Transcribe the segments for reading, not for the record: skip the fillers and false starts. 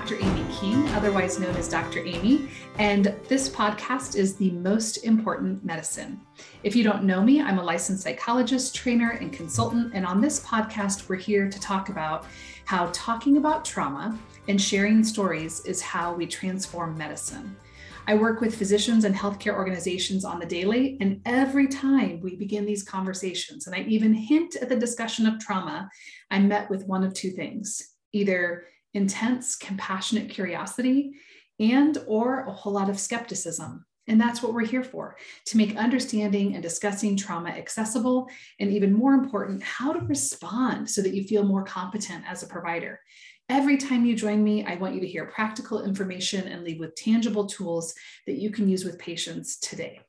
Dr. Amy King, otherwise known as Dr. Amy, and this podcast is The Most Important Medicine. If you don't know me, I'm a licensed psychologist, trainer, and consultant, and on this podcast, we're here to talk about how talking about trauma and sharing stories is how we transform medicine. I work with physicians and healthcare organizations on the daily, and every time we begin these conversations, and I even hint at the discussion of trauma, I'm met with one of two things, either intense, compassionate curiosity, and or a whole lot of skepticism. And that's what we're here for, to make understanding and discussing trauma accessible, and even more important, how to respond so that you feel more competent as a provider. Every time you join me, I want you to hear practical information and leave with tangible tools that you can use with patients today.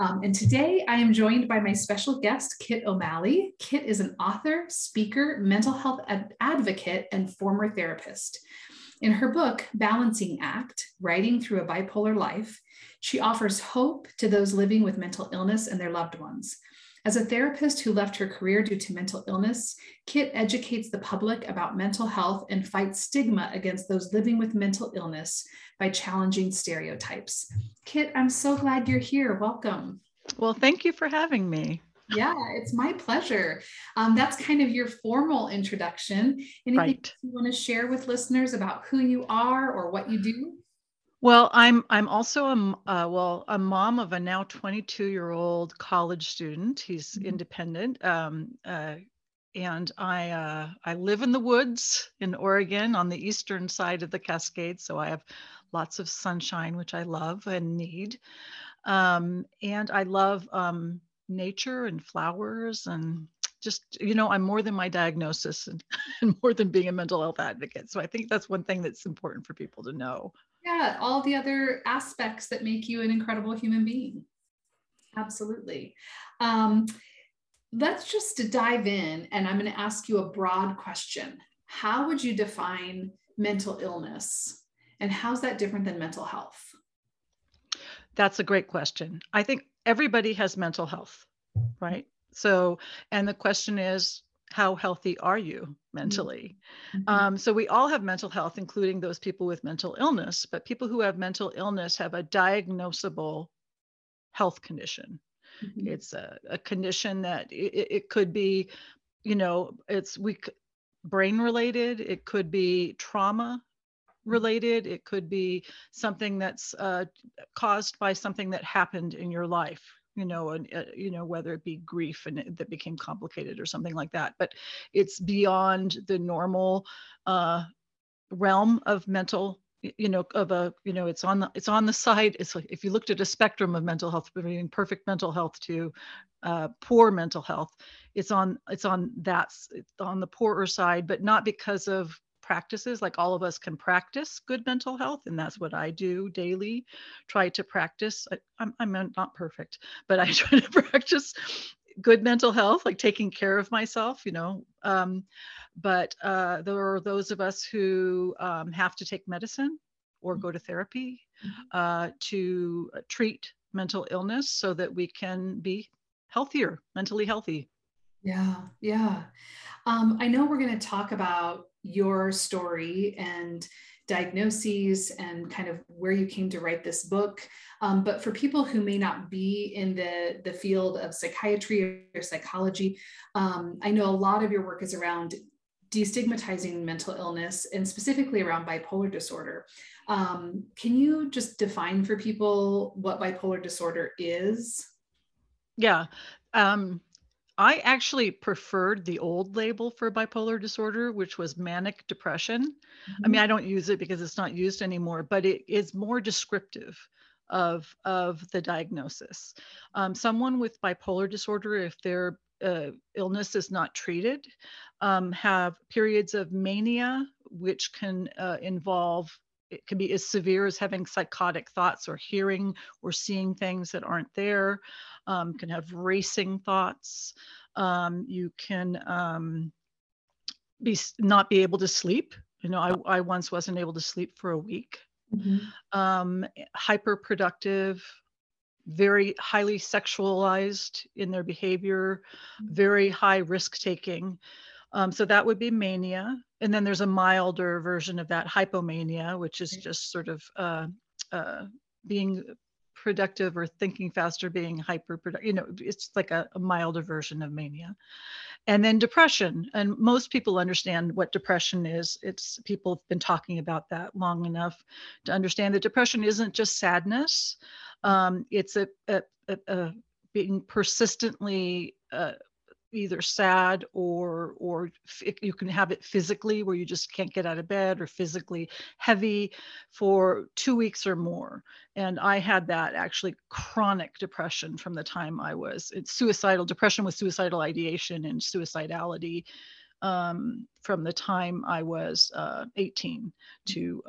And today I am joined by my special guest, Kitt O'Malley. Kitt is an author, speaker, mental health advocate, and former therapist. In her book, Balancing Act: Writing Through a Bipolar Life, she offers hope to those living with mental illness and their loved ones. As a therapist who left her career due to mental illness, Kitt educates the public about mental health and fights stigma against those living with mental illness by challenging stereotypes. Kitt, I'm so glad you're here. Welcome. Well, thank you for having me. Yeah, it's my pleasure. That's kind of your formal introduction. Anything right. You want to share with listeners about who you are or what you do? Well, I'm also a mom of a now 22-year-old college student. He's independent, and I live in the woods in Oregon on the eastern side of the Cascades. So I have lots of sunshine, which I love and need, and I love nature and flowers and just, you know, I'm more than my diagnosis and more than being a mental health advocate. So I think that's one thing that's important for people to know. Yeah, all the other aspects that make you an incredible human being. Absolutely. Let's just dive in, and I'm going to ask you a broad question. How would you define mental illness, and how's that different than mental health? That's a great question. I think everybody has mental health, right? So, and the question is, how healthy are you mentally? Mm-hmm. So we all have mental health, including those people with mental illness, but people who have mental illness have a diagnosable health condition. Mm-hmm. It's a condition that it could be, you know, it's brain related, it could be trauma related, it could be something that's caused by something that happened in your life. You know, and you know, whether it be grief and that became complicated or something like that, but it's beyond the normal realm of mental, you know, of a, you know, it's on the side. It's like if you looked at a spectrum of mental health, between perfect mental health to poor mental health, it's on the poorer side, but not because of practices. Like all of us can practice good mental health, and that's what I do daily, try to practice. I'm not perfect, but I try to practice good mental health, like taking care of myself, you know, but there are those of us who have to take medicine or go to therapy to treat mental illness so that we can be healthier, mentally healthy. Yeah. I know we're going to talk about your story and diagnoses and kind of where you came to write this book. But for people who may not be in the field of psychiatry or psychology, I know a lot of your work is around destigmatizing mental illness and specifically around bipolar disorder. Can you just define for people what bipolar disorder is? Yeah. I actually preferred the old label for bipolar disorder, which was manic depression. Mm-hmm. I mean, I don't use it because it's not used anymore, but it is more descriptive of the diagnosis. Someone with bipolar disorder, if their illness is not treated, have periods of mania, which can involve, it can be as severe as having psychotic thoughts or hearing or seeing things that aren't there, can have racing thoughts. You can not be able to sleep. You know, I once wasn't able to sleep for a week. Mm-hmm. Hyperproductive, very highly sexualized in their behavior, very high risk taking. So that would be mania. And then there's a milder version of that, hypomania, which is just sort of being productive or thinking faster, being hyperproductive. You know, it's like a milder version of mania. And then depression. And most people understand what depression is. It's people have been talking about that long enough to understand that depression isn't just sadness. It's a being persistently either sad or you can have it physically where you just can't get out of bed, or physically heavy for 2 weeks or more. And I had that actually chronic depression from the time I was, it's suicidal depression with suicidal ideation and suicidality from the time I was 18 to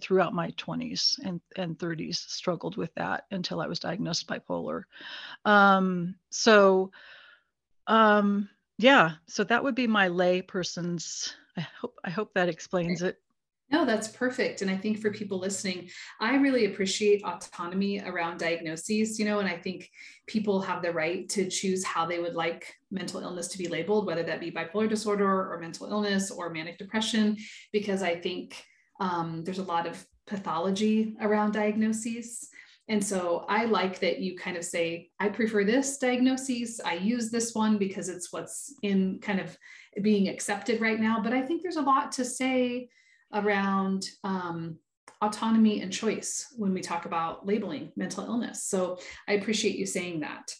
throughout my 20s and 30s, struggled with that until I was diagnosed bipolar. Yeah, so that would be my lay person's, I hope that explains it. No, that's perfect. And I think for people listening, I really appreciate autonomy around diagnoses, you know, and I think people have the right to choose how they would like mental illness to be labeled, whether that be bipolar disorder or mental illness or manic depression, because I think there's a lot of pathology around diagnoses. And so I like that you kind of say, I prefer this diagnosis. I use this one because it's what's in kind of being accepted right now. But I think there's a lot to say around autonomy and choice when we talk about labeling mental illness. So I appreciate you saying that.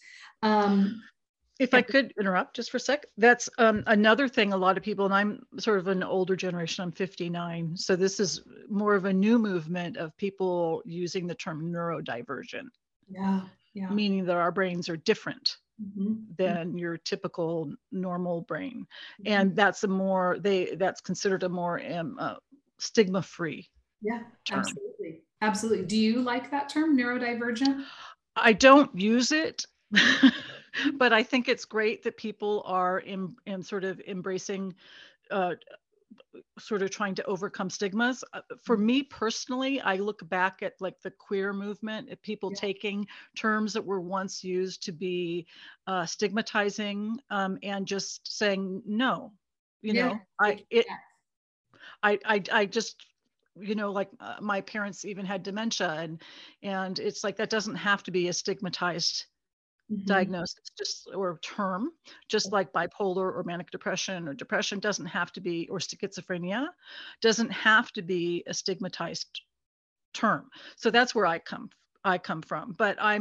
If I could interrupt just for a sec, that's another thing a lot of people, and I'm sort of an older generation, I'm 59. So this is more of a new movement of people using the term neurodivergent. Yeah. Yeah. Meaning that our brains are different than your typical normal brain. And that's a more, that's considered a more stigma-free term. Absolutely. Absolutely. Do you like that term, neurodivergent? I don't use it. But I think it's great that people are in sort of embracing, sort of trying to overcome stigmas. For me personally, I look back at like the queer movement, at people taking terms that were once used to be stigmatizing and just saying, no, you know, I just, you know, like my parents even had dementia, and it's like, that doesn't have to be a stigmatized diagnosis, just or term, just like bipolar or manic depression or depression doesn't have to be, or schizophrenia doesn't have to be a stigmatized term. So that's where I come from. But I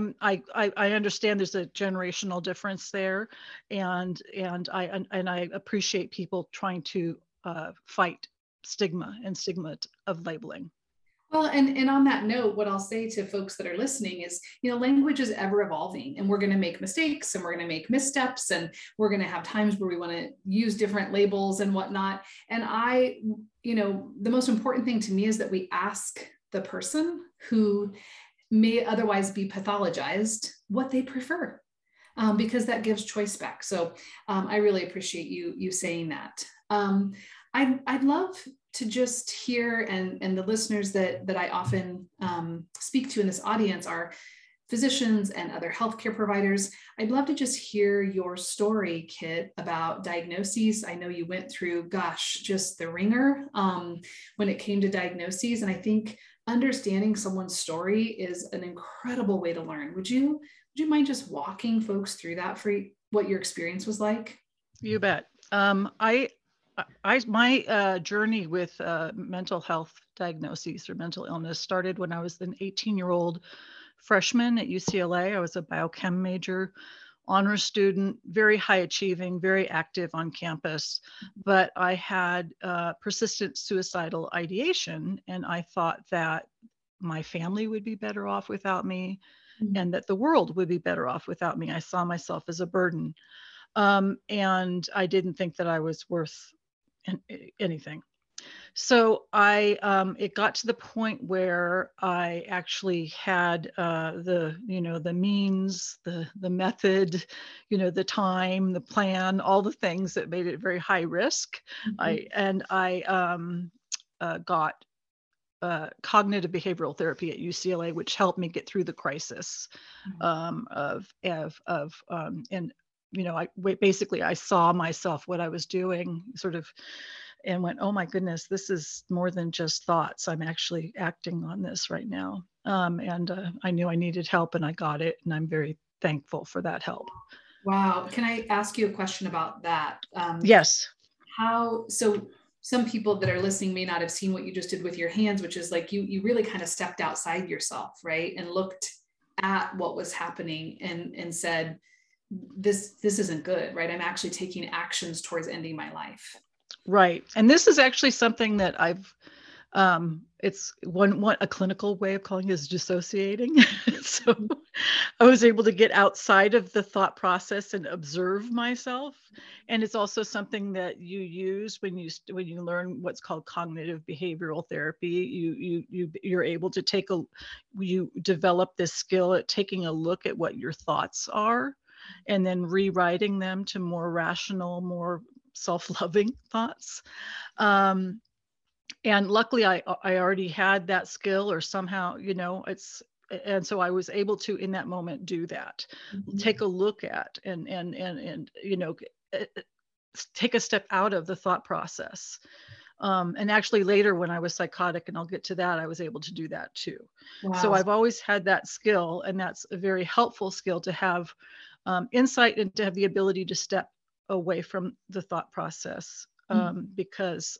understand there's a generational difference there, and I appreciate people trying to fight stigma and stigma of labeling. Well, and on that note, what I'll say to folks that are listening is, you know, language is ever evolving, and we're going to make mistakes, and we're going to make missteps, and we're going to have times where we want to use different labels and whatnot. And I, you know, the most important thing to me is that we ask the person who may otherwise be pathologized what they prefer, because that gives choice back. So I really appreciate you saying that. I'd love to just hear, and the listeners that I often speak to in this audience are physicians and other healthcare providers. I'd love to just hear your story, Kitt, about diagnoses. I know you went through, gosh, just the ringer when it came to diagnoses. And I think understanding someone's story is an incredible way to learn. Would you mind just walking folks through that, for what your experience was like? You bet. My journey with mental health diagnoses or mental illness started when I was an 18-year-old freshman at UCLA. I was a biochem major, honors student, very high achieving, very active on campus, but I had persistent suicidal ideation, and I thought that my family would be better off without me and that the world would be better off without me. I saw myself as a burden, and I didn't think that I was worth anything. So it got to the point where I actually had the means, the method, you know, the time, the plan, all the things that made it very high risk. I got cognitive behavioral therapy at UCLA, which helped me get through the crisis and you know, I saw myself, what I was doing, sort of, and went, oh my goodness, this is more than just thoughts. I'm actually acting on this right now. I knew I needed help and I got it. And I'm very thankful for that help. Wow. Can I ask you a question about that? Yes. So some people that are listening may not have seen what you just did with your hands, which is like you really kind of stepped outside yourself, right? And looked at what was happening and said, this isn't good, right? I'm actually taking actions towards ending my life. Right. And this is actually something that I've, it's a clinical way of calling it is dissociating. So I was able to get outside of the thought process and observe myself. And it's also something that you use when you learn what's called cognitive behavioral therapy. You're able to you develop this skill at taking a look at what your thoughts are and then rewriting them to more rational, more self-loving thoughts. And luckily I already had that skill, or somehow, you know, and so I was able to, in that moment, do that, mm-hmm. take a look at, and, you know, take a step out of the thought process. And actually later when I was psychotic, and I'll get to that, I was able to do that too. Wow. So I've always had that skill, and that's a very helpful skill to have, insight, and to have the ability to step away from the thought process, mm-hmm. because,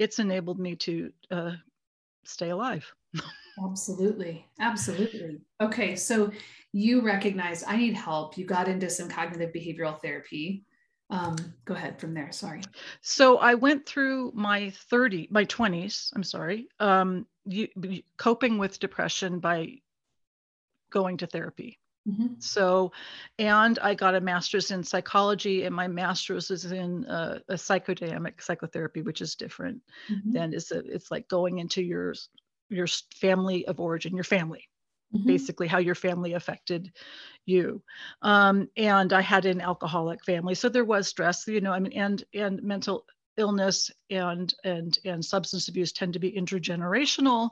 it's enabled me to stay alive. Absolutely. Absolutely. Okay. So you recognized I need help. You got into some cognitive behavioral therapy. Go ahead from there. Sorry. So I went through my 20s, I'm sorry, coping with depression by going to therapy. Mm-hmm. So, and I got a master's in psychology, and my master's is in a psychodynamic psychotherapy, which is different mm-hmm. than it's like going into your family of origin, your family, mm-hmm. basically how your family affected you. And I had an alcoholic family. So there was stress, you know, I mean, and mental illness and substance abuse tend to be intergenerational.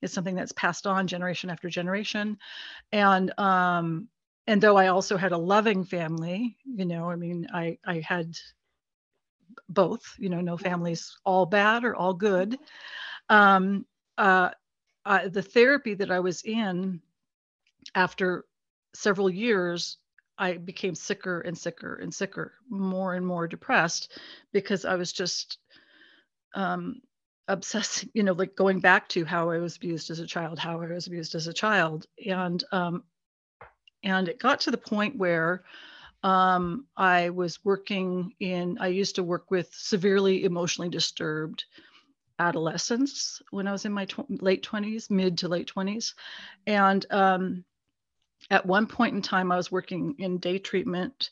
It's something that's passed on generation after generation. And though I also had a loving family, you know, I mean, I had both, you know, no family's all bad or all good. The therapy that I was in, after several years, I became sicker and sicker and sicker, more and more depressed, because I was just obsessed, you know, like going back to how I was abused as a child. And it got to the point where I used to work with severely emotionally disturbed adolescents when I was in my mid to late 20s. And, at one point in time, I was working in day treatment,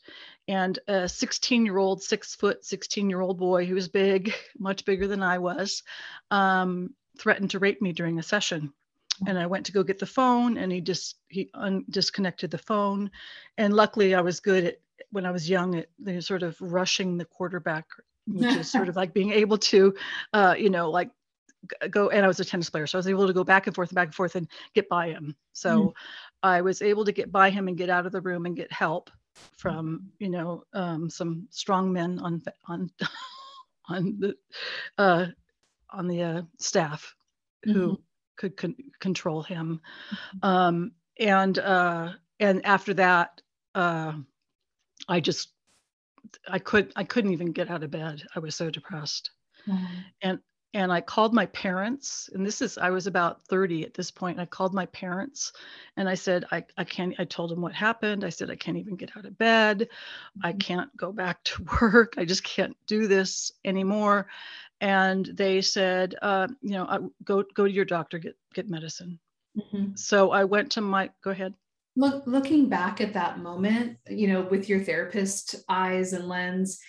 and a 6'6" boy who was big, much bigger than I was, threatened to rape me during a session. And I went to go get the phone, and he disconnected the phone. And luckily I was good at, when I was young, at sort of rushing the quarterback, which is sort of like being able to, you know, like, go, and I was a tennis player, so I was able to go back and forth and get by him. So mm-hmm. I was able to get by him and get out of the room and get help from, you know, some strong men on the staff who mm-hmm. could control him. And after that, I couldn't even get out of bed. I was so depressed. Mm-hmm. And I called my parents, and I was about 30 at this point. I called my parents and I said, I told them what happened. I said, I can't even get out of bed. I can't go back to work. I just can't do this anymore. And they said, you know, go to your doctor, get medicine. Mm-hmm. So I went to go ahead. Looking back at that moment, you know, with your therapist eyes and lens,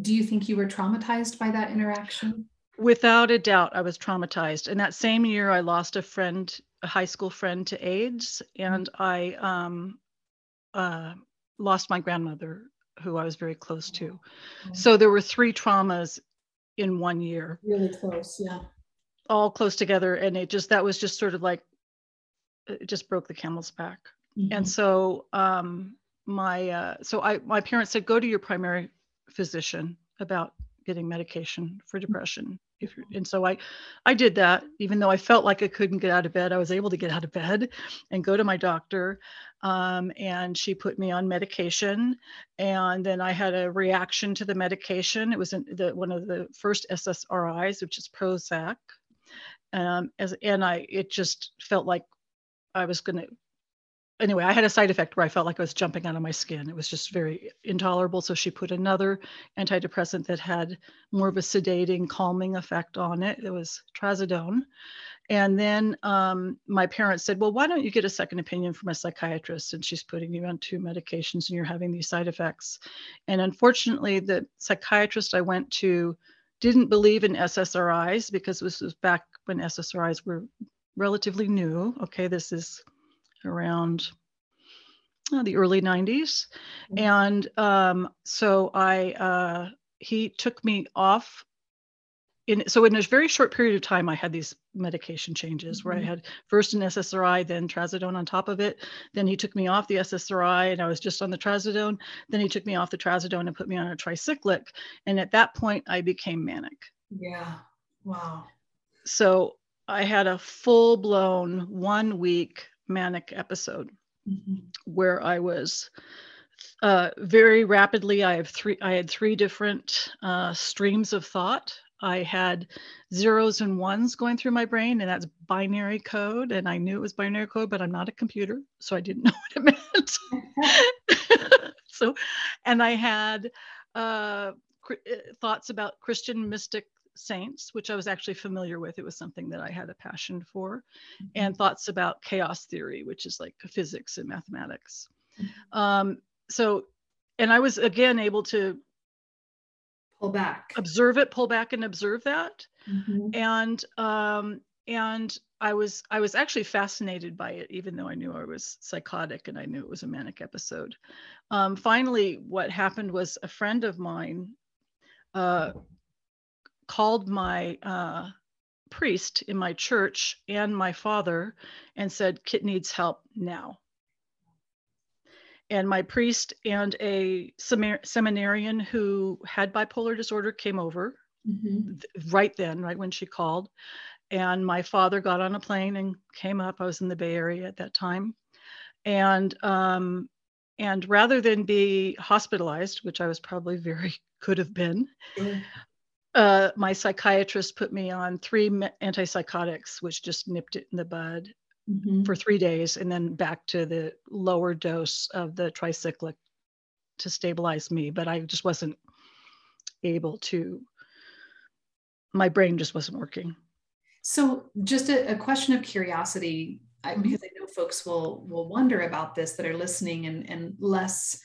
do you think you were traumatized by that interaction? Without a doubt, I was traumatized. And that same year, I lost a high school friend to AIDS, and I lost my grandmother, who I was very close to. Mm-hmm. So there were 3 traumas in one year. Really close, yeah. All close together, and that was just sort of like, it just broke the camel's back. Mm-hmm. And so my parents said, go to your primary physician about getting medication for depression. And so I did that, even though I felt like I couldn't get out of bed. I was able to get out of bed and go to my doctor. And she put me on medication. And then I had a reaction to the medication. It was one of the first SSRIs, which is Prozac. It just felt like I was going to, anyway, I had a side effect where I felt like I was jumping out of my skin. It was just very intolerable. So she put another antidepressant that had more of a sedating, calming effect on it. It was Trazodone. And then my parents said, well, why don't you get a second opinion from a psychiatrist? And she's putting you on two medications and you're having these side effects. And unfortunately, the psychiatrist I went to didn't believe in SSRIs, because this was back when SSRIs were relatively new. Okay, this is around the early 90s. And so he took me off. So in a very short period of time, I had these medication changes where I had first an SSRI, then Trazodone on top of it. Then he took me off the SSRI and I was just on the Trazodone. Then he took me off the Trazodone and put me on a tricyclic. And at that point, I became manic. Yeah, wow. So I had a full-blown 1 week manic episode where I was very rapidly. I had three different streams of thought. I had zeros and ones going through my brain, and that's binary code. And I knew it was binary code, but I'm not a computer, so I didn't know what it meant. So, and I had thoughts about Christian mystic saints, which I was actually familiar with. It was something that I had a passion for, and thoughts about chaos theory, which is like physics and mathematics. And I was again able to pull back and observe that. And I was actually fascinated by it, even though I knew I was psychotic and I knew it was a manic episode. Finally, what happened was a friend of mine called my priest in my church and my father and said, Kitt needs help now. And my priest and a seminarian who had bipolar disorder came over right when she called. And my father got on a plane and came up. I was in the Bay Area at that time. And rather than be hospitalized, which I was probably could have been, my psychiatrist put me on three antipsychotics, which just nipped it in the bud for 3 days, and then back to the lower dose of the tricyclic to stabilize me. But I just wasn't able to, my brain just wasn't working. So just a question of curiosity, because I know folks will wonder about this that are listening and less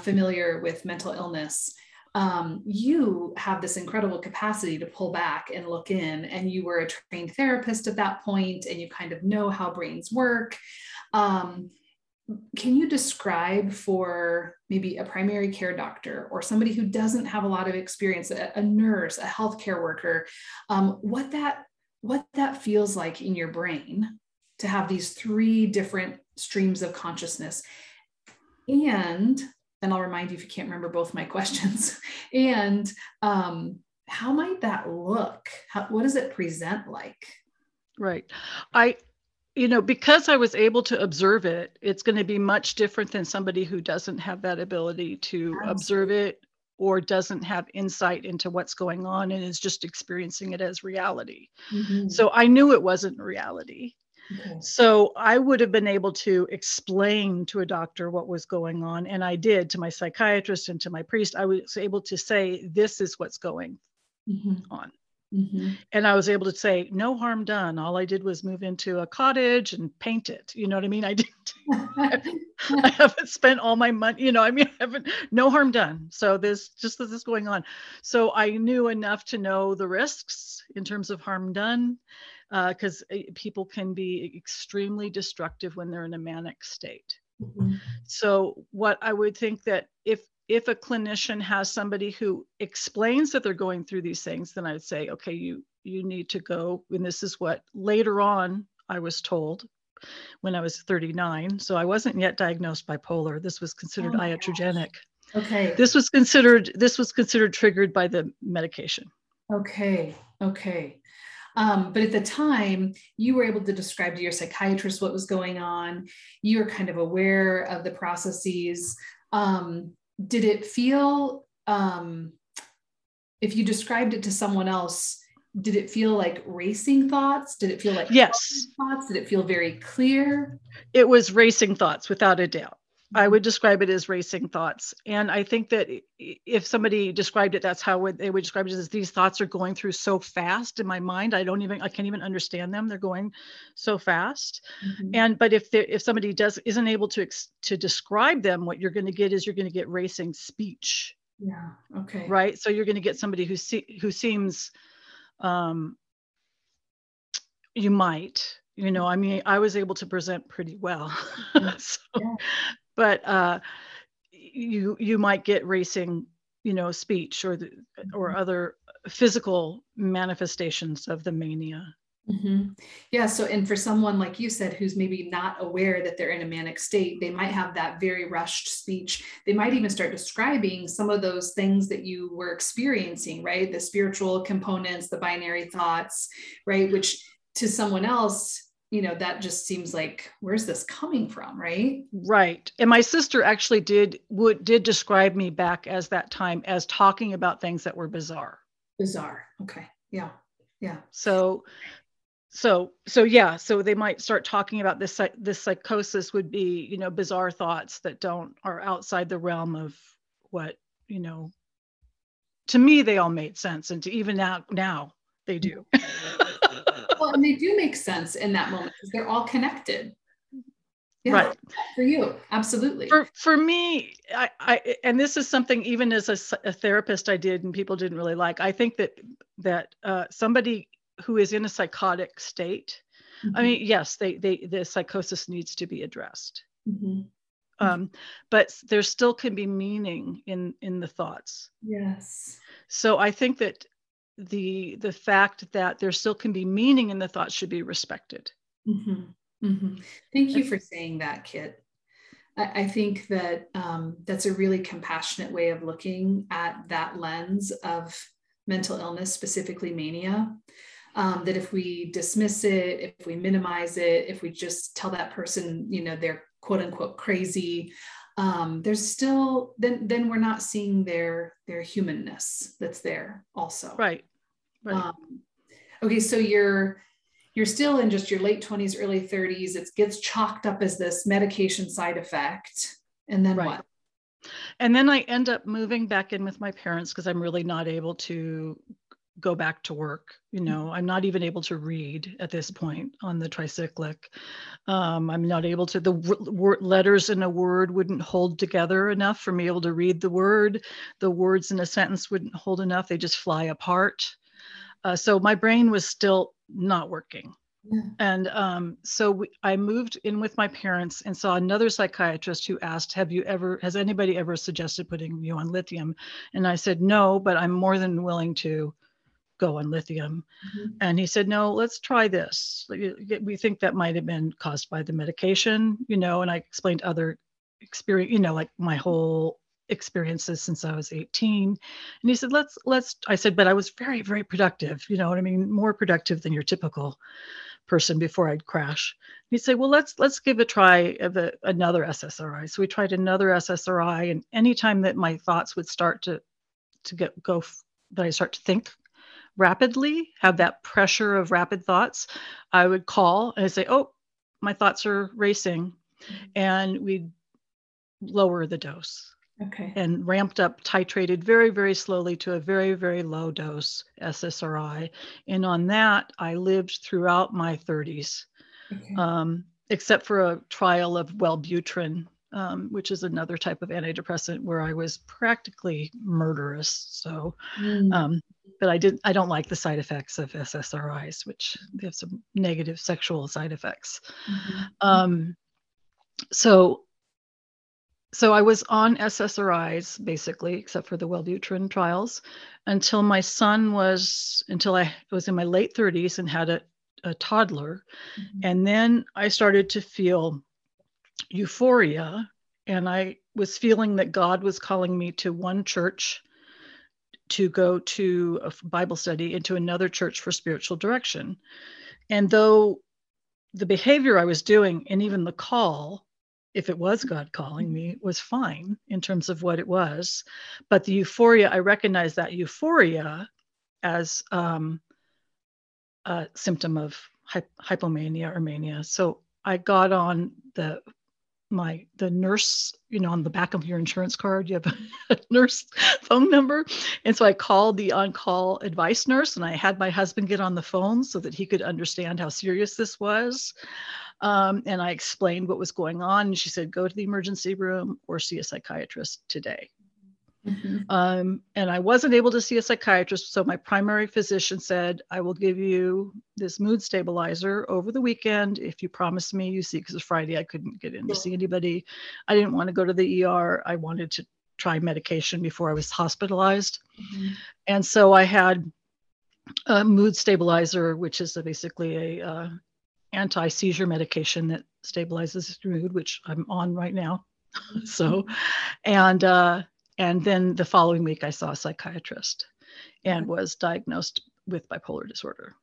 familiar with mental illness. You have this incredible capacity to pull back and look in, and you were a trained therapist at that point, and you kind of know how brains work. Can you describe for maybe a primary care doctor or somebody who doesn't have a lot of experience, a nurse, a healthcare worker, what that feels like in your brain to have these three different streams of consciousness? And I'll remind you if you can't remember both my questions. And how might that look? What does it present like? Right. Because I was able to observe it, it's going to be much different than somebody who doesn't have that ability to observe it or doesn't have insight into what's going on and is just experiencing it as reality. So I knew it wasn't reality. So I would have been able to explain to a doctor what was going on. And I did, to my psychiatrist and to my priest. I was able to say, this is what's going on. And I was able to say, no harm done. All I did was move into a cottage and paint it. You know what I mean? I didn't, I haven't spent all my money, no harm done. So there's just this is going on. So I knew enough to know the risks in terms of harm done, because people can be extremely destructive when they're in a manic state. So what I would think that if a clinician has somebody who explains that they're going through these things, then I'd say, okay, you need to go, and this is what later on I was told when I was 39. So I wasn't yet diagnosed bipolar. This was considered iatrogenic. Okay. This was considered triggered by the medication. Okay. Okay. But at the time, you were able to describe to your psychiatrist what was going on. You were kind of aware of the processes. Did it feel, if you described it to someone else, did it feel like racing thoughts? Did it feel like thoughts? Did it feel very clear? It was racing thoughts, without a doubt. I would describe it as racing thoughts. And I think that if somebody described it, that's how they would describe it, as these thoughts are going through so fast in my mind. I can't even understand them. They're going so fast. Mm-hmm. But if somebody isn't able to describe them, what you're going to get is you're going to get racing speech. Yeah. Okay. Right. So you're going to get somebody who seems, you might, I mean, I was able to present pretty well. But you might get racing, speech or other physical manifestations of the mania. Mm-hmm. Yeah. So, and for someone, like you said, who's maybe not aware that they're in a manic state, they might have that very rushed speech. They might even start describing some of those things that you were experiencing, right? The spiritual components, the binary thoughts, right? Which to someone else, that just seems like, where's this coming from? Right. Right. And my sister actually did describe me back as that time as talking about things that were bizarre. Bizarre. Okay. Yeah. Yeah. So yeah. So they might start talking about this psychosis would be, bizarre thoughts that are outside the realm of what, to me, they all made sense. And to even now they do. Well, and they do make sense in that moment because they're all connected. Yeah, right. For you, absolutely. For me, I and this is something even as a therapist I did and people didn't really like. I think that somebody who is in a psychotic state, mm-hmm. I mean, yes, the psychosis needs to be addressed, mm-hmm. But there still can be meaning in the thoughts. Yes. So I think that the fact that there still can be meaning in the thoughts should be respected. Mm-hmm. Mm-hmm. Thank you for saying that, Kitt. I think that that's a really compassionate way of looking at that lens of mental illness, specifically mania. That if we dismiss it, if we minimize it, if we just tell that person, they're quote unquote crazy, there's still, then we're not seeing their humanness that's there also. Right. Right. Okay. So you're still in just your late 20s, early 30s. It gets chalked up as this medication side effect. And then what? And then I end up moving back in with my parents because I'm really not able to go back to work. I'm not even able to read at this point on the tricyclic. I'm not able to, the letters in a word wouldn't hold together enough for me able to read the word. The words in a sentence wouldn't hold enough. They just fly apart. So my brain was still not working. Yeah. And I moved in with my parents and saw another psychiatrist who asked, has anybody ever suggested putting you on lithium? And I said, no, but I'm more than willing to go on lithium. Mm-hmm. And he said, no, let's try this. We think that might have been caused by the medication, and I explained other experience, like my whole experiences since I was 18. And he said, I said, but I was very, very productive. You know what I mean? More productive than your typical person before I'd crash. And he said, well, let's give a try of another SSRI. So we tried another SSRI, and anytime that my thoughts would start that I start to think rapidly, have that pressure of rapid thoughts, I would call and I'd say, oh, my thoughts are racing. Mm-hmm. And we'd lower the dose. Okay. And ramped up, titrated very, very slowly to a very, very low dose SSRI. And on that, I lived throughout my 30s, okay. Except for a trial of Wellbutrin, which is another type of antidepressant where I was practically murderous. So, but I don't like the side effects of SSRIs, which they have some negative sexual side effects. Mm-hmm. So I was on SSRIs basically, except for the Wellbutrin trials, until I was in my late 30s and had a toddler. Mm-hmm. And then I started to feel euphoria. And I was feeling that God was calling me to one church to go to a Bible study and to another church for spiritual direction. And though the behavior I was doing and even the call, if it was God calling me, was fine in terms of what it was. But the euphoria, I recognized that euphoria as a symptom of hypomania or mania. So I got on the nurse, on the back of your insurance card, you have a nurse phone number. And so I called the on-call advice nurse, and I had my husband get on the phone so that he could understand how serious this was. And I explained what was going on. And she said, go to the emergency room or see a psychiatrist today. Mm-hmm. And I wasn't able to see a psychiatrist. So my primary physician said, I will give you this mood stabilizer over the weekend. If you promise me, you see, because it's Friday, I couldn't get in to see anybody. I didn't want to go to the ER. I wanted to try medication before I was hospitalized. Mm-hmm. And so I had a mood stabilizer, which is basically a anti-seizure medication that stabilizes your mood, which I'm on right now. So, and then the following week, I saw a psychiatrist and was diagnosed with bipolar disorder.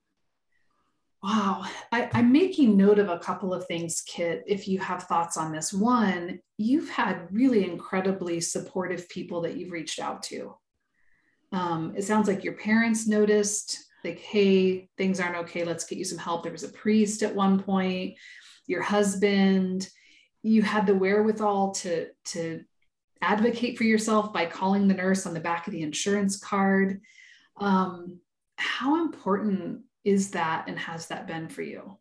Wow. I'm making note of a couple of things, Kitt, if you have thoughts on this. One, you've had really incredibly supportive people that you've reached out to. It sounds like your parents noticed, like, hey, things aren't okay. Let's get you some help. There was a priest at one point, your husband. You had the wherewithal to advocate for yourself by calling the nurse on the back of the insurance card. How important is that, and has that been for you?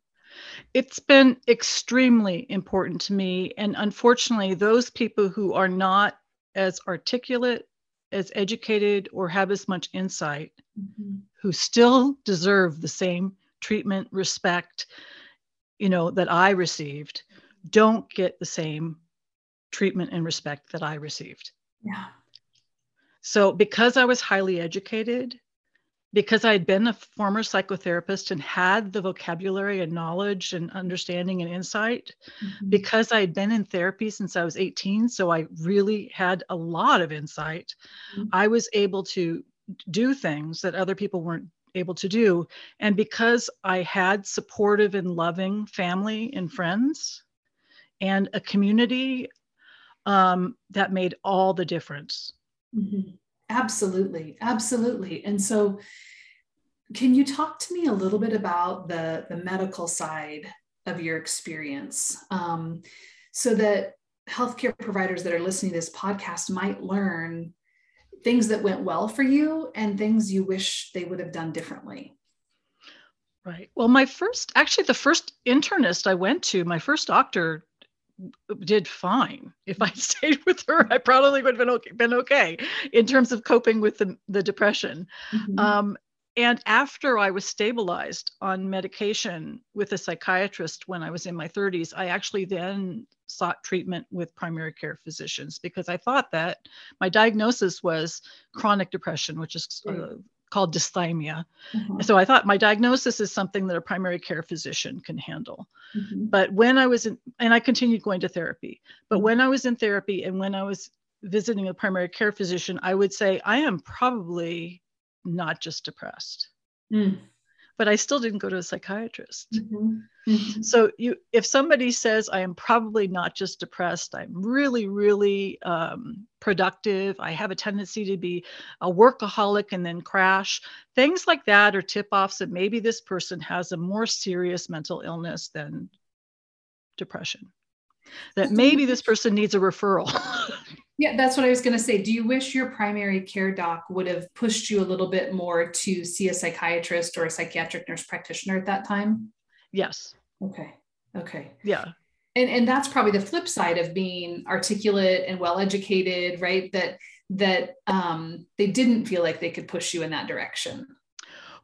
It's been extremely important to me. And unfortunately, those people who are not as articulate, as educated, or have as much insight, mm-hmm. who still deserve the same treatment, respect, that I received, don't get the same treatment and respect that I received. Yeah. So because I was highly educated, because I had been a former psychotherapist and had the vocabulary and knowledge and understanding and insight, mm-hmm. because I had been in therapy since I was 18, so I really had a lot of insight, mm-hmm. I was able to do things that other people weren't able to do. And because I had supportive and loving family and friends and a community, that made all the difference. Mm-hmm. Absolutely. Absolutely. And so can you talk to me a little bit about the medical side of your experience, so that healthcare providers that are listening to this podcast might learn things that went well for you and things you wish they would have done differently? Right. Well, the first internist I went to, my first doctor, did fine. If I stayed with her, I probably would have been okay in terms of coping with the depression. Mm-hmm. And after I was stabilized on medication with a psychiatrist when I was in my 30s, I actually then sought treatment with primary care physicians, because I thought that my diagnosis was chronic depression, which is called dysthymia. Mm-hmm. So I thought my diagnosis is something that a primary care physician can handle. Mm-hmm. But when I was and I continued going to therapy, but when I was in therapy and when I was visiting a primary care physician, I would say, I am probably not just depressed, but I still didn't go to a psychiatrist. Mm-hmm. Mm-hmm. So if somebody says, I am probably not just depressed, I'm really, really productive, I have a tendency to be a workaholic and then crash, things like that are tip-offs that maybe this person has a more serious mental illness than depression, that maybe this person needs a referral. Yeah, that's what I was going to say. Do you wish your primary care doc would have pushed you a little bit more to see a psychiatrist or a psychiatric nurse practitioner at that time? Yes. Okay. Okay. Yeah. And that's probably the flip side of being articulate and well-educated, right? That they didn't feel like they could push you in that direction.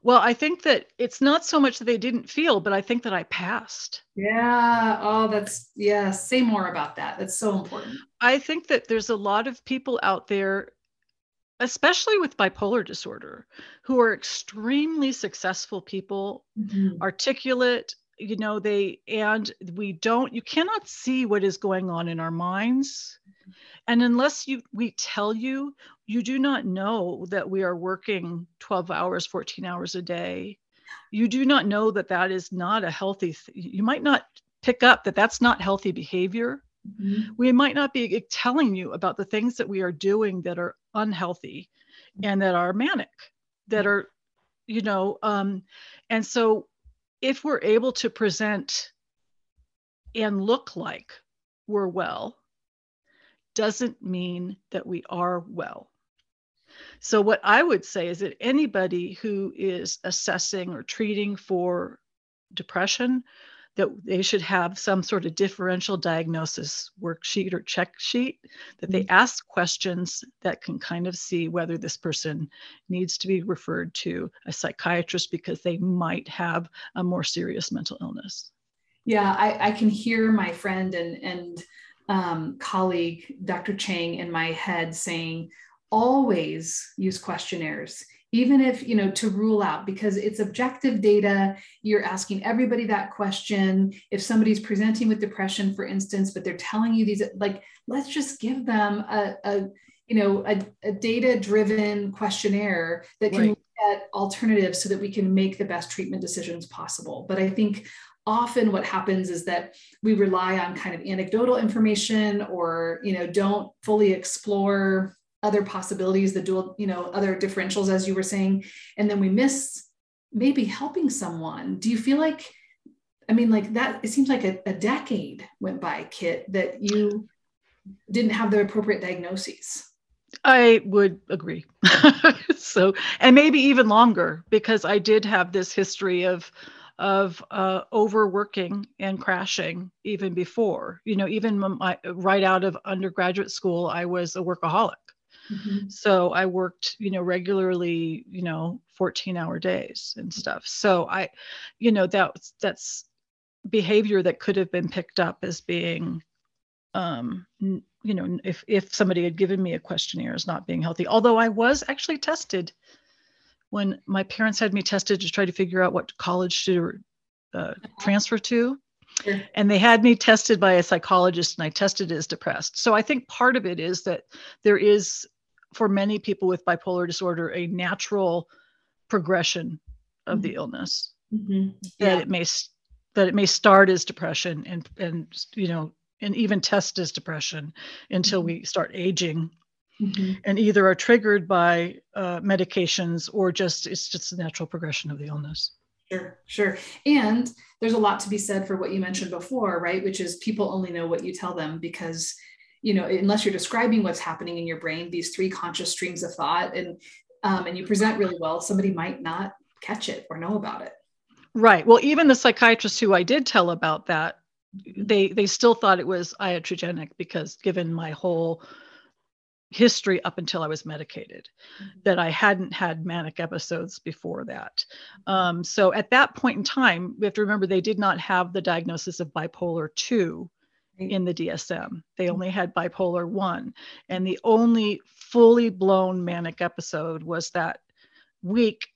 Well, I think that it's not so much that they didn't feel, but I think that I passed. Yeah. Oh, say more about that. That's so important. I think that there's a lot of people out there, especially with bipolar disorder, who are extremely successful people, articulate, you know, you cannot see what is going on in our minds. And unless we tell you, you do not know that we are working 12 hours, 14 hours a day. You do not know that that is not a healthy, you might not pick up that that's not healthy behavior. Mm-hmm. We might not be telling you about the things that we are doing that are unhealthy and that are manic, that are, you know, and so if we're able to present and look like we're well, doesn't mean that we are well. So what I would say is that anybody who is assessing or treating for depression, that they should have some sort of differential diagnosis worksheet or check sheet, that they ask questions that can kind of see whether this person needs to be referred to a psychiatrist because they might have a more serious mental illness. Yeah, I can hear my friend and colleague, Dr. Chang, in my head saying, always use questionnaires, even if, you know, to rule out, because it's objective data. You're asking everybody that question. If somebody's presenting with depression, for instance, but they're telling you these, like, let's just give them a data-driven questionnaire that can look at alternatives so that we can make the best treatment decisions possible. But I think often what happens is that we rely on kind of anecdotal information, or, you know, don't fully explore other possibilities, the dual, you know, other differentials, as you were saying, and then we miss maybe helping someone. Do you feel like, I mean, like that, it seems like a decade went by, Kitt, that you didn't have the appropriate diagnoses. I would agree. So, and maybe even longer, because I did have this history of overworking and crashing even before, you know, even right out of undergraduate school, I was a workaholic. Mm-hmm. So I worked, you know, regularly, you know, 14-hour days and stuff. So I, you know, that's behavior that could have been picked up as being, you know, if somebody had given me a questionnaire as not being healthy, although I was actually tested when my parents had me tested to try to figure out what college to transfer to. Sure. And they had me tested by a psychologist, and I tested as depressed. So I think part of it is that there is, for many people with bipolar disorder, a natural progression of the illness, that it may start as depression and you know, and even test as depression until we start aging, and either are triggered by medications or just it's just the natural progression of the illness. Sure. And there's a lot to be said for what you mentioned before, right? Which is people only know what you tell them, because, you know, unless you're describing what's happening in your brain, these three conscious streams of thought, and you present really well, somebody might not catch it or know about it. Right. Well, even the psychiatrist who I did tell about that, they still thought it was iatrogenic, because given my whole history up until I was medicated, that I hadn't had manic episodes before that. So at that point in time, we have to remember they did not have the diagnosis of bipolar 2 in the DSM. They only had bipolar 1. And the only fully blown manic episode was that week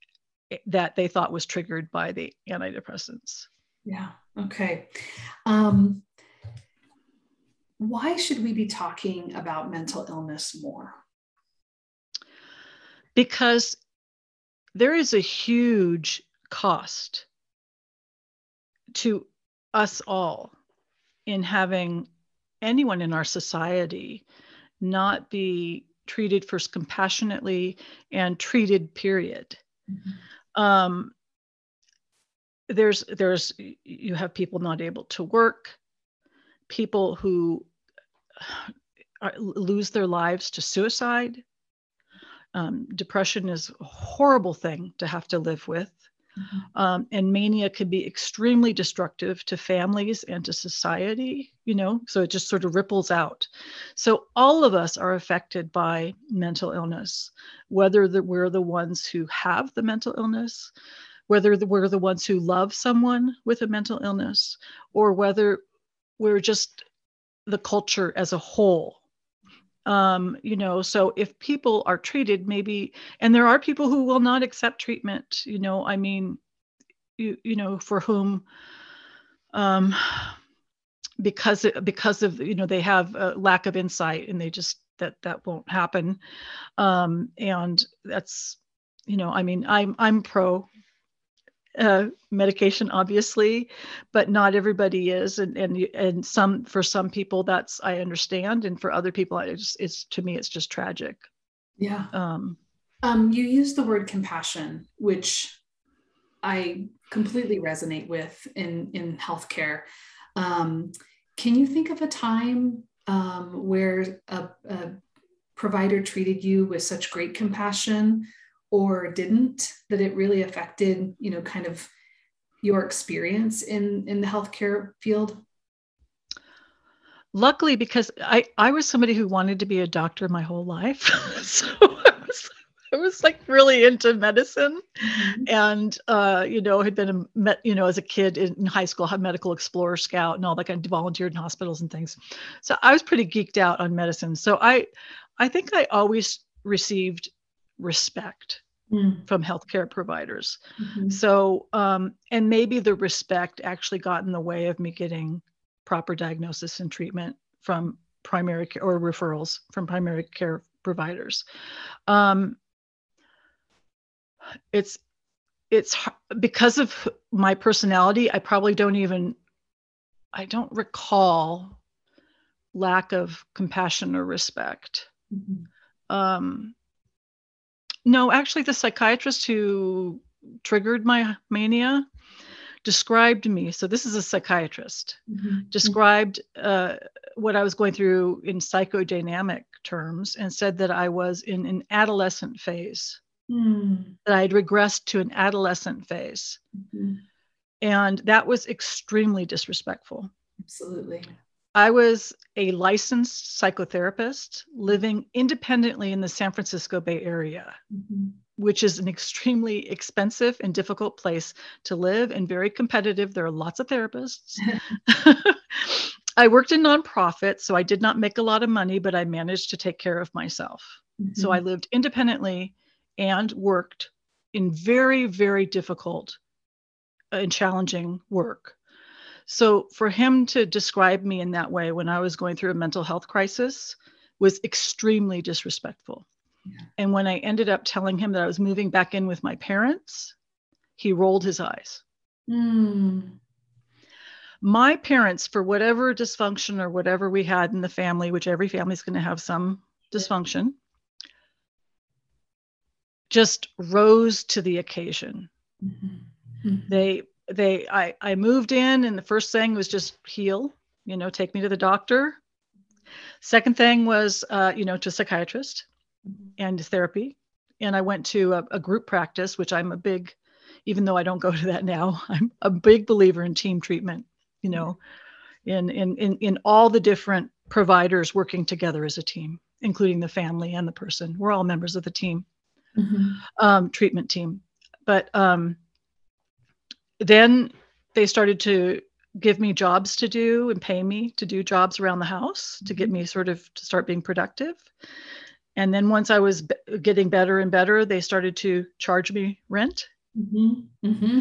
that they thought was triggered by the antidepressants. Yeah. Okay. Why should we be talking about mental illness more? Because there is a huge cost to us all in having anyone in our society not be treated first compassionately and treated, period. There's you have people not able to work, people who lose their lives to suicide. Depression is a horrible thing to have to live with. And mania can be extremely destructive to families and to society, you know, so it just sort of ripples out. So all of us are affected by mental illness, whether we're the ones who have the mental illness, whether we're the ones who love someone with a mental illness, or whether we're just the culture as a whole You know, so if people are treated, maybe, and there are people who will not accept treatment, you know, I mean, you know, for whom, because of, you know, they have a lack of insight and they just, that won't happen. And that's, you know, I mean, I'm pro medication, obviously, but not everybody is. And for some people that's, I understand. And for other people, to me, it's just tragic. Yeah. You use the word compassion, which I completely resonate with in healthcare. Can you think of a time where a provider treated you with such great compassion or didn't, that it really affected, you know, kind of your experience in the healthcare field? Luckily, because I was somebody who wanted to be a doctor my whole life. So I was like really into medicine, mm-hmm. and, you know, had been, as a kid in high school, had medical explorer scout and all that kind of volunteered in hospitals and things. So I was pretty geeked out on medicine. So I think I always received respect from healthcare providers. Mm-hmm. So, and maybe the respect actually got in the way of me getting proper diagnosis and treatment from primary care or referrals from primary care providers. It's because of my personality, I probably don't recall lack of compassion or respect. Mm-hmm. No, actually the psychiatrist who triggered my mania described me. So this is a psychiatrist, mm-hmm. described what I was going through in psychodynamic terms and said that I was in an adolescent phase. Mm. That I had regressed to an adolescent phase. Mm-hmm. And that was extremely disrespectful. Absolutely. I was a licensed psychotherapist living independently in the San Francisco Bay Area, mm-hmm. which is an extremely expensive and difficult place to live and very competitive. There are lots of therapists. I worked in nonprofits, so I did not make a lot of money, but I managed to take care of myself. Mm-hmm. So I lived independently and worked in very, very difficult and challenging work. So for him to describe me in that way when I was going through a mental health crisis was extremely disrespectful. Yeah. And when I ended up telling him that I was moving back in with my parents, he rolled his eyes. Mm. My parents, for whatever dysfunction or whatever we had in the family, which every family's going to have some dysfunction, just rose to the occasion. Mm-hmm. Mm-hmm. I moved in, and the first thing was just heal, you know, take me to the doctor. Second thing was, you know, to a psychiatrist and therapy. And I went to a group practice, which I'm a big, even though I don't go to that now, I'm a big believer in team treatment, you know, in all the different providers working together as a team, including the family and the person. We're all members of the team, mm-hmm. Treatment team. But, then they started to give me jobs to do and pay me to do jobs around the house to get me sort of to start being productive. And then once I was getting better and better, they started to charge me rent, mm-hmm. Mm-hmm.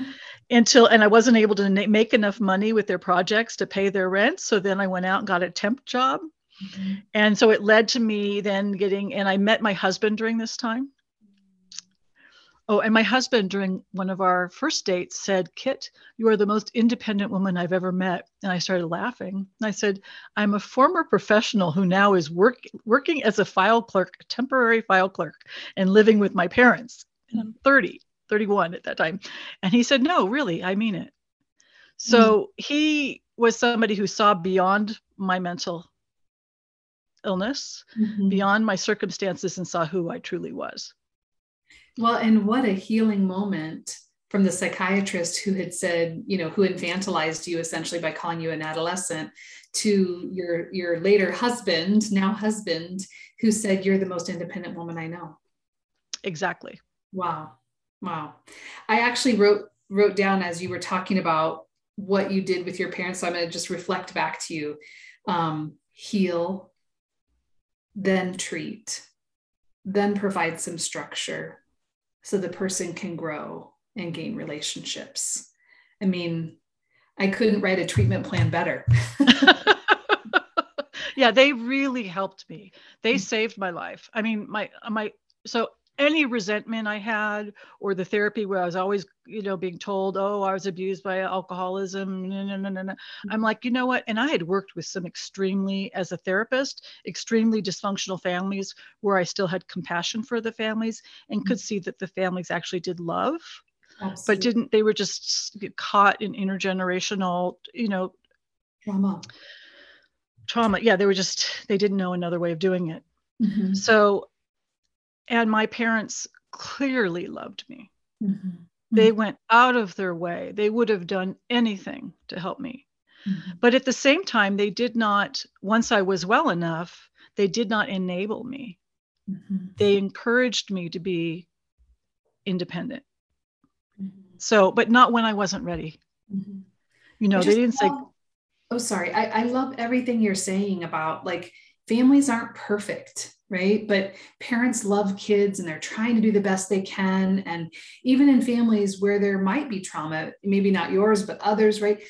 And I wasn't able to make enough money with their projects to pay their rent. So then I went out and got a temp job. Mm-hmm. And so it led to me then and I met my husband during this time. Oh, and my husband during one of our first dates said, "Kitt, you are the most independent woman I've ever met." And I started laughing. And I said, "I'm a former professional who now is working as a file clerk, temporary file clerk, and living with my parents. And I'm 31 at that time." And he said, "No, really, I mean it." So he was somebody who saw beyond my mental illness, mm-hmm. beyond my circumstances, and saw who I truly was. Well, and what a healing moment from the psychiatrist who had said, you know, who infantilized you essentially by calling you an adolescent, to your later husband, now husband, who said, "You're the most independent woman I know." Exactly. Wow. Wow. I actually wrote down as you were talking about what you did with your parents. So I'm going to just reflect back to you. Heal, then treat, then provide some structure so the person can grow and gain relationships. I mean, I couldn't write a treatment plan better. Yeah, they really helped me. They saved my life. I mean, so any resentment I had, or the therapy where I was always, being told, oh, I was abused by alcoholism. I'm like, you know what? And I had worked with some extremely dysfunctional families where I still had compassion for the families and could see that the families actually did love, but they were just caught in intergenerational, trauma. Yeah, they didn't know another way of doing it. Mm-hmm. So, and my parents clearly loved me. Mm-hmm. They went out of their way. They would have done anything to help me. Mm-hmm. But at the same time, they did not, once I was well enough, they did not enable me. Mm-hmm. They encouraged me to be independent. Mm-hmm. So, but not when I wasn't ready. Mm-hmm. They didn't say... Oh, sorry. I love everything you're saying about families aren't perfect, right? But parents love kids and they're trying to do the best they can. And even in families where there might be trauma, maybe not yours, but others, right?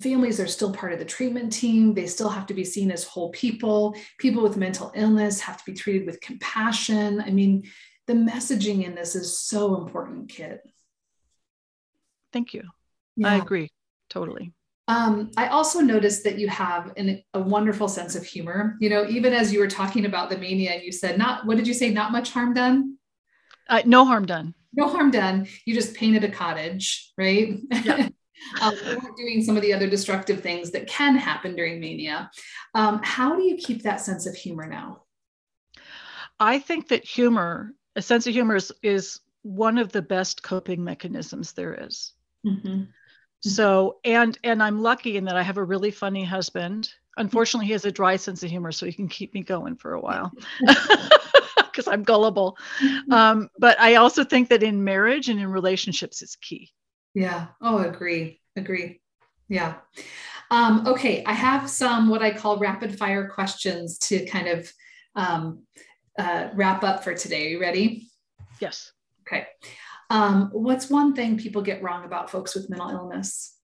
Families are still part of the treatment team. They still have to be seen as whole people. People with mental illness have to be treated with compassion. I mean, the messaging in this is so important, Kitt. Thank you. Yeah. I agree. Totally. I also noticed that you have a wonderful sense of humor, even as you were talking about the mania, and you said, what did you say? Not much harm done? No harm done. No harm done. You just painted a cottage, right? Yeah. We weren't doing some of the other destructive things that can happen during mania. How do you keep that sense of humor now? I think that a sense of humor is one of the best coping mechanisms there is. Mm-hmm. So, and I'm lucky in that I have a really funny husband. Unfortunately, he has a dry sense of humor, so he can keep me going for a while because I'm gullible. But I also think that in marriage and in relationships, it's key. Yeah. Oh, agree. Yeah. Okay. I have some, what I call rapid fire questions to kind of wrap up for today. Are you ready? Yes. Okay. What's one thing people get wrong about folks with mental illness?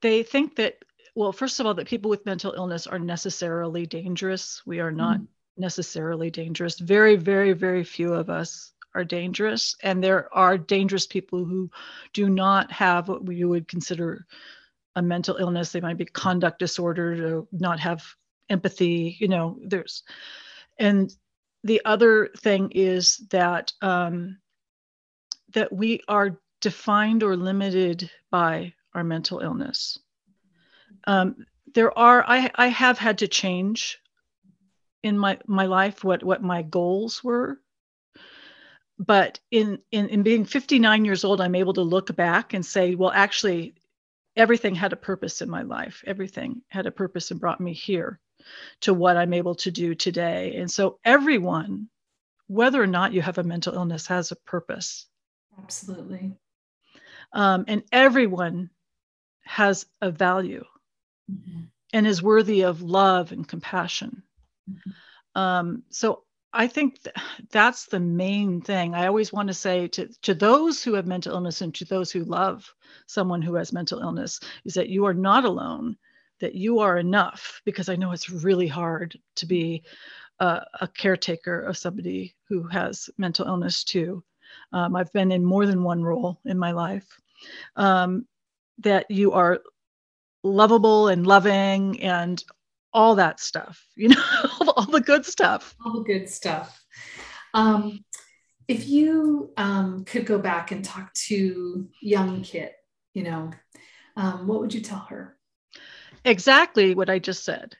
They think that, well, first of all, that people with mental illness are necessarily dangerous. We are not necessarily dangerous. Very, very, very few of us are dangerous. And there are dangerous people who do not have what we would consider a mental illness. They might be conduct disordered or not have empathy, and the other thing is that, that we are defined or limited by our mental illness. I have had to change in my life what my goals were. But in being 59 years old, I'm able to look back and say, well, actually, everything had a purpose in my life. Everything had a purpose and brought me here to what I'm able to do today. And so everyone, whether or not you have a mental illness, has a purpose. Absolutely. And everyone has a value and is worthy of love and compassion. Mm-hmm. So I think that's the main thing. I always want to say to those who have mental illness and to those who love someone who has mental illness is that you are not alone, that you are enough, because I know it's really hard to be a caretaker of somebody who has mental illness too. I've been in more than one role in my life, that you are lovable and loving and all that stuff, all the good stuff. All the good stuff. If you could go back and talk to young Kitt, what would you tell her? Exactly what I just said,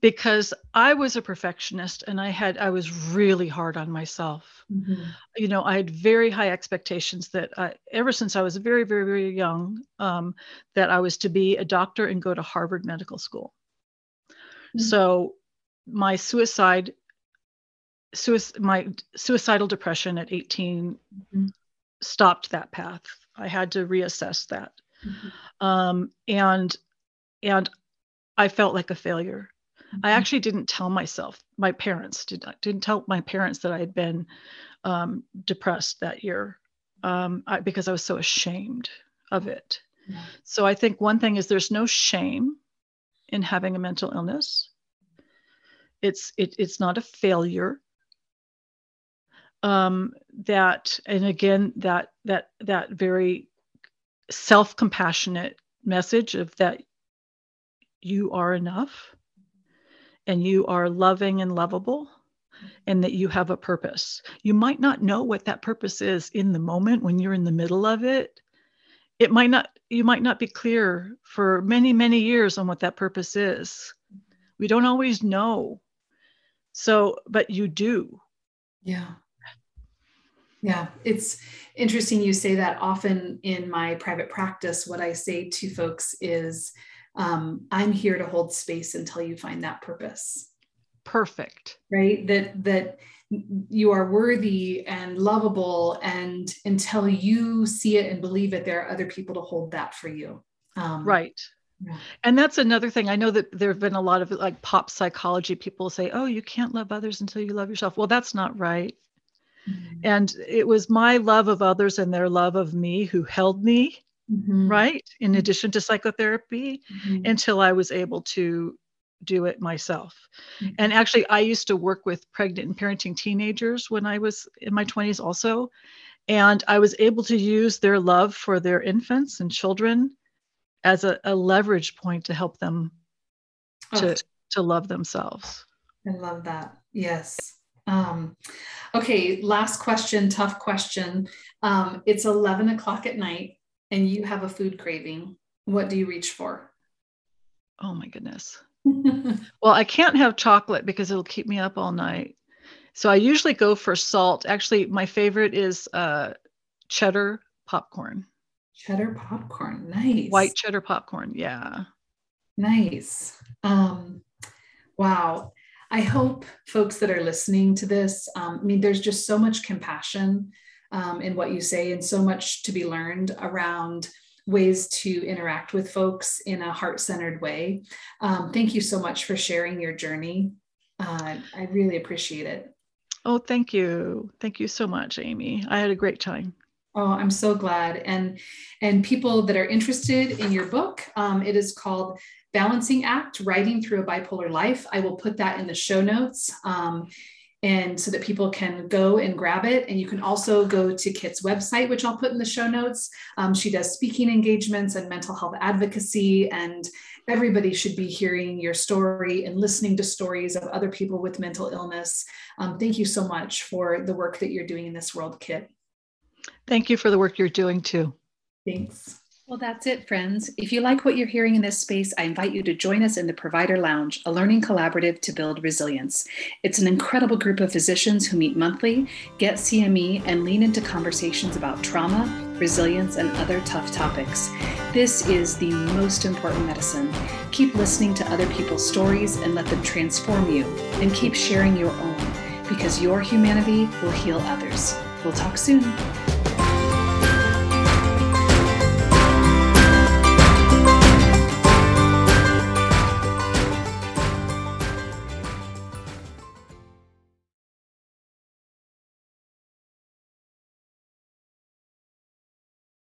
because I was a perfectionist and I was really hard on myself. Mm-hmm. I had very high expectations that ever since I was very, very, very young, that I was to be a doctor and go to Harvard Medical School. Mm-hmm. So my suicidal depression at 18 stopped that path. I had to reassess that. Mm-hmm. And I felt like a failure. I actually didn't tell myself, my parents didn't tell my parents that I had been depressed that year because I was so ashamed of it. Yeah. So I think one thing is there's no shame in having a mental illness. It's not a failure. That very self-compassionate message of that you are enough and you are loving and lovable and that you have a purpose. You might not know what that purpose is in the moment when you're in the middle of it. It might not, you might not be clear for many, many years on what that purpose is. We don't always know. So, but you do. Yeah. Yeah. It's interesting you say that. Often in my private practice, what I say to folks is, I'm here to hold space until you find that purpose. Perfect. Right? That you are worthy and lovable, and until you see it and believe it, there are other people to hold that for you. Right. Yeah. And that's another thing. I know that there have been a lot of like pop psychology people say, oh, you can't love others until you love yourself. Well, that's not right. Mm-hmm. And it was my love of others and their love of me who held me, mm-hmm. right? In addition to psychotherapy, mm-hmm. until I was able to do it myself. Mm-hmm. And actually, I used to work with pregnant and parenting teenagers when I was in my 20s also. And I was able to use their love for their infants and children as a leverage point to help them to love themselves. I love that. Yes. Okay. Last question, tough question. It's 11 o'clock at night and you have a food craving. What do you reach for? Oh my goodness. Well, I can't have chocolate because it'll keep me up all night. So I usually go for salt. Actually, my favorite is, cheddar popcorn. Cheddar popcorn. Nice. White cheddar popcorn. Yeah. Nice. Wow. I hope folks that are listening to this, I mean, there's just so much compassion in what you say and so much to be learned around ways to interact with folks in a heart-centered way. Thank you so much for sharing your journey. I really appreciate it. Oh, thank you. Thank you so much, Amy. I had a great time. Oh, I'm so glad. And people that are interested in your book, it is called Balancing Act: Writing Through a Bipolar Life. I will put that in the show notes and so that people can go and grab it. And you can also go to Kitt's website, which I'll put in the show notes. She does speaking engagements and mental health advocacy, and everybody should be hearing your story and listening to stories of other people with mental illness. Thank you so much for the work that you're doing in this world, Kitt. Thank you for the work you're doing too. Thanks. Well, that's it, friends. If you like what you're hearing in this space, I invite you to join us in the Provider Lounge, a learning collaborative to build resilience. It's an incredible group of physicians who meet monthly, get CME, and lean into conversations about trauma, resilience, and other tough topics. This is the most important medicine. Keep listening to other people's stories and let them transform you, and keep sharing your own, because your humanity will heal others. We'll talk soon.